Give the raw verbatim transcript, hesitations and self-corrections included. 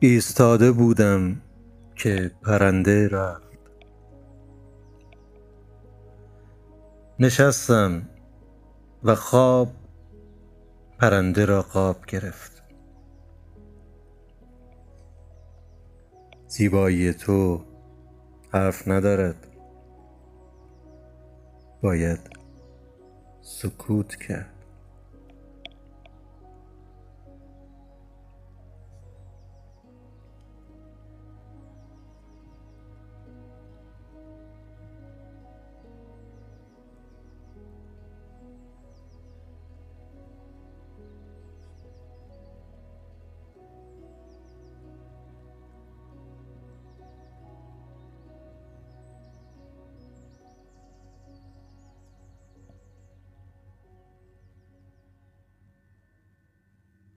ایستاده بودم که پرنده رفت. نشستم و خواب پرنده را قاب گرفت. زیبایی تو حرف ندارد، باید سکوت کرد.